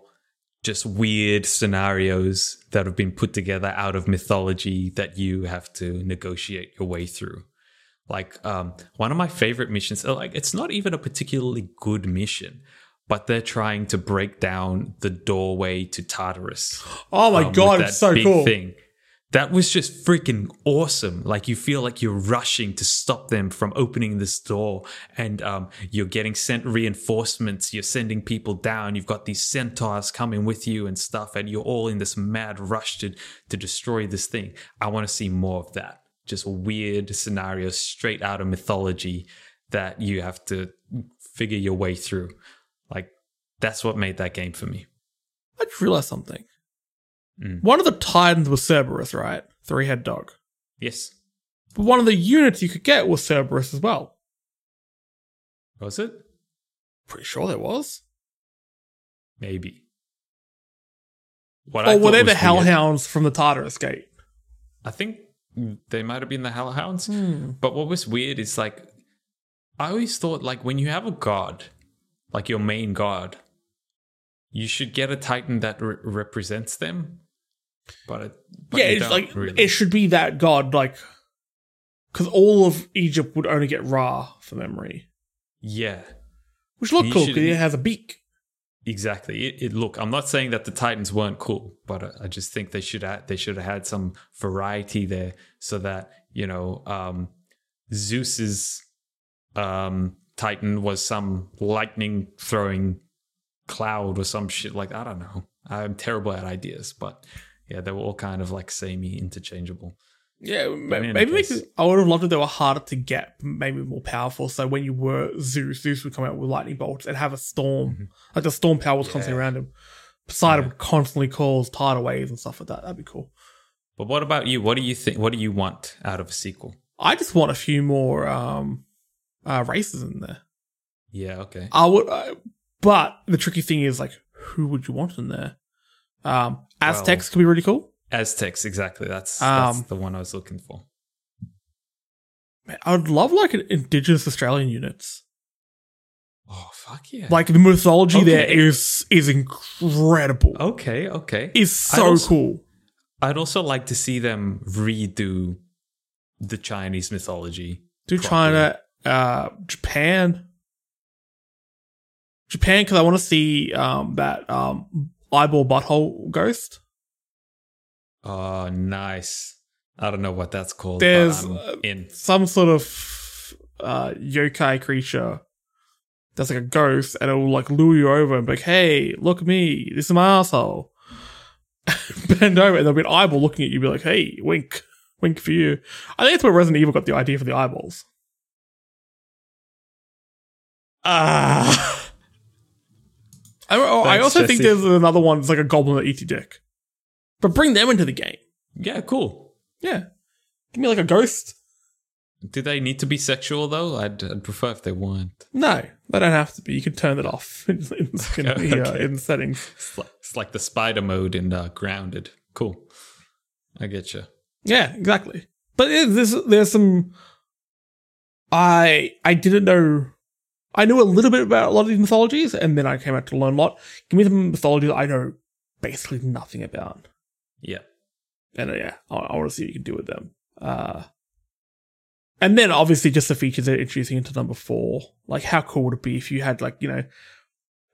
just weird scenarios that have been put together out of mythology that you have to negotiate your way through. Like um, one of my favorite missions, like it's not even a particularly good mission, but they're trying to break down the doorway to Tartarus. Oh my um, God, it's so cool. Thing. That was just freaking awesome. Like you feel like you're rushing to stop them from opening this door, and um, you're getting sent reinforcements. You're sending people down. You've got these centaurs coming with you and stuff, and you're all in this mad rush to, to destroy this thing. I want to see more of that. Just weird scenarios straight out of mythology that you have to figure your way through. Like, that's what made that game for me. I just realized something. Mm. One of the titans was Cerberus, right? Three-head dog. Yes. But one of the units you could get was Cerberus as well. Was it? Pretty sure there was. Maybe. What or I were they the Hellhounds weird from the Tartarus Gate? I think they might have been the Hellhounds. Mm. But what was weird is, like, I always thought, like, when you have a god, like your main god, you should get a titan that re- represents them. But, it, but yeah, it's like really. It should be that god, like, because all of Egypt would only get Ra for memory. Yeah, which looked cool because it has a beak. Exactly. It, it look. I'm not saying that the titans weren't cool, but I, I just think they should have, they should have had some variety there, so that you know um, Zeus's. Um, Titan was some lightning throwing cloud or some shit like I don't know. I'm terrible at ideas, but yeah, they were all kind of like samey, interchangeable. Yeah, maybe, maybe because I would have loved it. They were harder to get, maybe more powerful. So when you were Zeus, Zeus would come out with lightning bolts and have a storm, mm-hmm. like the storm power was yeah. constantly around him. Poseidon yeah. would constantly cause tidal waves and stuff like that. That'd be cool. But what about you? What do you think? What do you want out of a sequel? I just want a few more. Um, Uh, races in there. Yeah, okay. I would, uh, but the tricky thing is, like, who would you want in there? Um, Aztecs well, could be really cool. Aztecs, exactly. That's, um, that's the one I was looking for. Man, I would love, like, an indigenous Australian units. Oh, fuck yeah. Like, the mythology okay. there is is incredible. Okay, okay. It's so I'd also, cool. I'd also like to see them redo the Chinese mythology. Do properly. China... Uh, Japan. Japan, because I want to see um, that um, eyeball butthole ghost. Oh, nice. I don't know what that's called. There's but I'm in. some sort of uh, yokai creature that's like a ghost, and it will like lure you over and be like, hey, look at me. This is my asshole. Bend over, and there'll be an eyeball looking at you, be like, hey, wink. Wink for you. I think that's where Resident Evil got the idea for the eyeballs. Ah, uh, I, I also Jesse. think there's another one that's like a goblin that eats your dick, but bring them into the game. Yeah, cool. Yeah, give me like a ghost. Do they need to be sexual though? I'd, I'd prefer if they weren't. No, they don't have to be. You can turn it off in, in, in, okay. the, uh, in settings. It's like, it's like the spider mode in uh, Grounded. Cool, I get you. Yeah, exactly. But it, there's there's some. I I didn't know. I knew a little bit about a lot of these mythologies, and then I came out to learn a lot. Give me some mythology that I know basically nothing about. Yeah. And uh, yeah, I, I want to see what you can do with them. Uh, and then, obviously, just the features they're introducing into number four. Like, how cool would it be if you had, like, you know,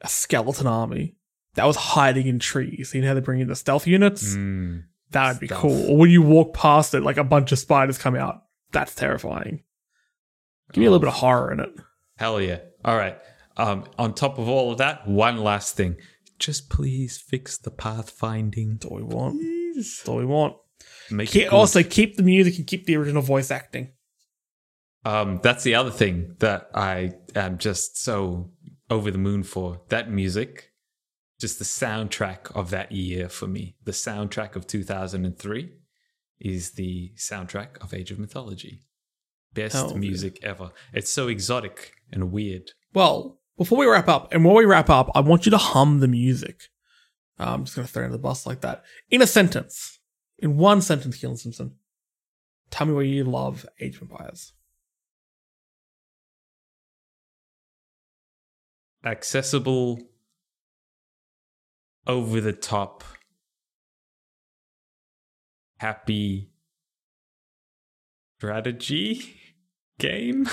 a skeleton army that was hiding in trees. You know how they bring in the stealth units? Mm, that would be cool. Or when you walk past it, like a bunch of spiders come out. That's terrifying. Give me a little bit of horror in it. Hell yeah. All right. Um, on top of all of that, one last thing. Just please fix the pathfinding. That's all we want. Please. That's all we want. Make keep, also, keep the music and keep the original voice acting. Um, that's the other thing that I am just so over the moon for. That music, just the soundtrack of that year for me. The soundtrack of two thousand three is the soundtrack of Age of Mythology. Best oh, music yeah. ever. It's so exotic and weird. Well, before we wrap up, and while we wrap up, I want you to hum the music. Uh, I'm just going to throw it under the bus like that. In a sentence, in one sentence, Keelan Simpson, tell me why you love Age of Empires. Accessible, over the top, happy strategy game.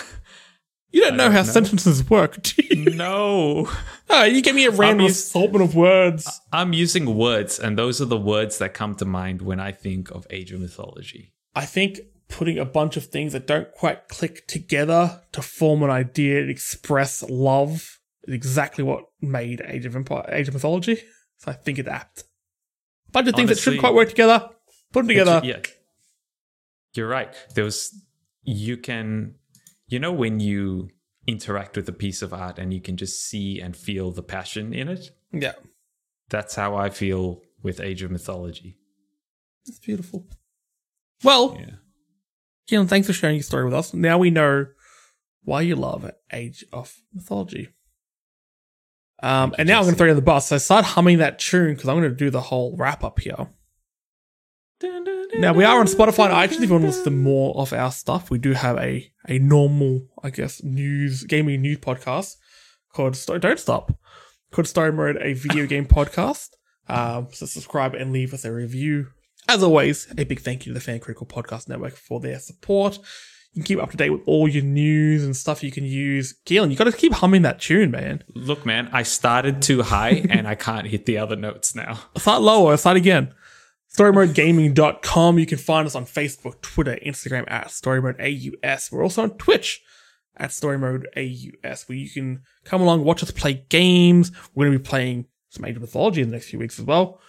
You don't I know don't how know. sentences work, do you? No. Oh, you give me a random us- assortment of words. I'm using words, and those are the words that come to mind when I think of Age of Mythology. I think putting a bunch of things that don't quite click together to form an idea and express love is exactly what made Age of Empire, Age of Mythology. So I think it's apt. A bunch of things Honestly, that shouldn't quite work together, put them together. Yeah. You're right. There was, you can, you know, when you interact with a piece of art and you can just see and feel the passion in it? Yeah. That's how I feel with Age of Mythology. That's beautiful. Well, yeah. Keelan, thanks for sharing your story with us. Now we know why you love Age of Mythology. Um, and now I'm going to throw you on the bus. So start humming that tune because I'm going to do the whole wrap up here. Now, we are on Spotify and iTunes if you want to listen to more of our stuff. We do have a, a normal, I guess, news, gaming news podcast called Story, Don't Stop, called Story Mode, a video game podcast. Um, so subscribe and leave us a review. As always, a big thank you to the Fan Critical Podcast Network for their support. You can keep up to date with all your news and stuff you can use. Keelan, you got to keep humming that tune, man. Look, man, I started too high and I can't hit the other notes now. Start lower, start again. Story Mode Gaming dot com. You can find us on Facebook, Twitter, Instagram at StoryModeAUS. We're also on Twitch at StoryModeAUS, where you can come along, watch us play games. We're going to be playing some Age of Mythology in the next few weeks as well.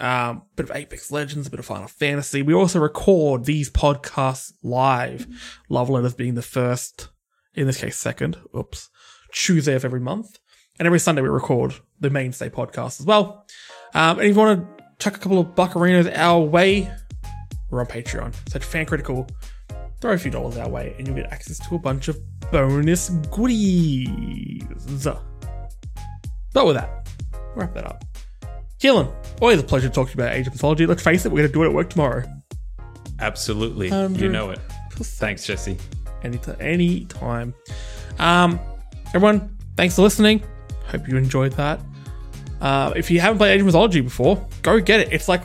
Um, a bit of Apex Legends, a bit of Final Fantasy. We also record these podcasts live. Love Letters being the first, in this case, second, oops, Tuesday of every month. And every Sunday we record the mainstay podcast as well. Um, and if you want to chuck a couple of buccarinos our way, we're on Patreon. Search FanCritical, throw a few dollars our way, and you'll get access to a bunch of bonus goodies. But with that, wrap that up. Keelan, always a pleasure to talk to you about Age of Mythology. Let's face it, we're going to do it at work tomorrow. Absolutely. one hundred percent. You know it. Thanks, Jesse. Any t- any time. Um, everyone, thanks for listening. Hope you enjoyed that. Uh, if you haven't played Age of Mythology before, go get it. It's like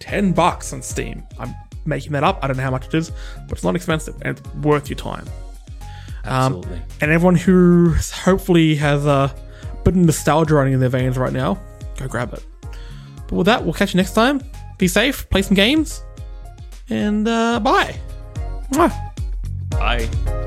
ten bucks on Steam. I'm making that up. I don't know how much it is, but it's not expensive and it's worth your time. Absolutely. Um, and everyone who hopefully has a bit of nostalgia running in their veins right now, go grab it. But with that, we'll catch you next time. Be safe, play some games, and uh, bye. Mwah. Bye.